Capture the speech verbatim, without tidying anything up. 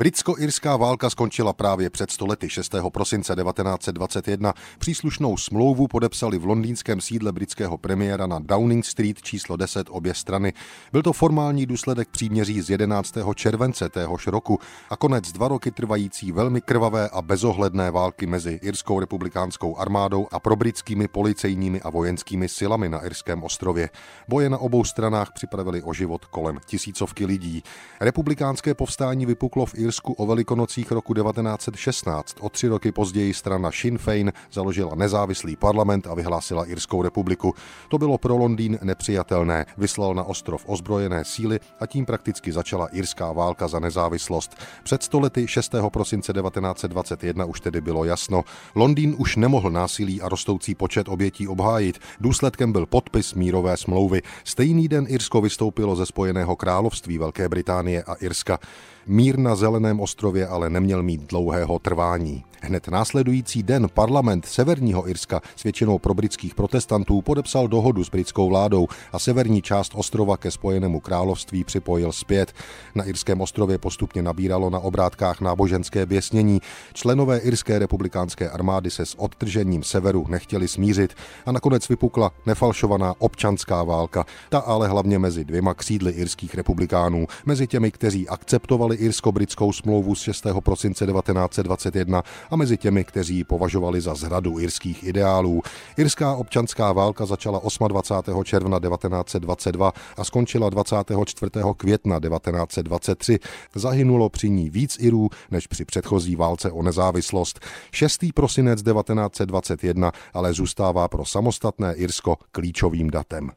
Britsko-irská válka skončila právě před sto lety, šestého prosince devatenáct set dvacet jedna. Příslušnou smlouvu podepsali v londýnském sídle britského premiéra na Downing Street číslo deset obě strany. Byl to formální důsledek příměří z jedenáctého července téhož roku a konec dva roky trvající velmi krvavé a bezohledné války mezi Irskou republikánskou armádou a probritskými policejními a vojenskými silami na Irském ostrově. Boje na obou stranách připravili o život kolem tisícovky lidí. Republikánské povstání vypuklo v Irsku o Velikonocích roku devatenáct set šestnáct. O tři roky později strana Sinn Féin založila nezávislý parlament a vyhlásila Irskou republiku. To bylo pro Londýn nepřijatelné. Vyslal na ostrov ozbrojené síly a tím prakticky začala irská válka za nezávislost. Před sto lety šestého prosince devatenáct set dvacet jedna už tedy bylo jasno. Londýn už nemohl násilí a rostoucí počet obětí obhájit. Důsledkem byl podpis mírové smlouvy. Stejný den Irsko vystoupilo ze Spojeného království Velké Británie a Irska. Mír na Zeleném ostrově ale neměl mít dlouhého trvání. Hned následující den parlament Severního Irska s většinou probritských protestantů podepsal dohodu s britskou vládou a severní část ostrova ke Spojenému království připojil zpět. Na Irském ostrově postupně nabíralo na obrátkách náboženské běsnění. Členové Irské republikánské armády se s odtržením severu nechtěli smířit a nakonec vypukla nefalšovaná občanská válka. Ta ale hlavně mezi dvěma křídly irských republikánů, mezi těmi, kteří akceptovali irsko-britskou smlouvu z šestého prosince devatenáct set dvacet jedna a mezi těmi, kteří ji považovali za zradu irských ideálů. Irská občanská válka začala dvacátého osmého června devatenáct set dvacet dva a skončila dvacátého čtvrtého května devatenáct set dvacet tři. Zahynulo při ní víc Irů než při předchozí válce o nezávislost. šestý prosinec devatenáct set dvacet jedna ale zůstává pro samostatné Irsko klíčovým datem.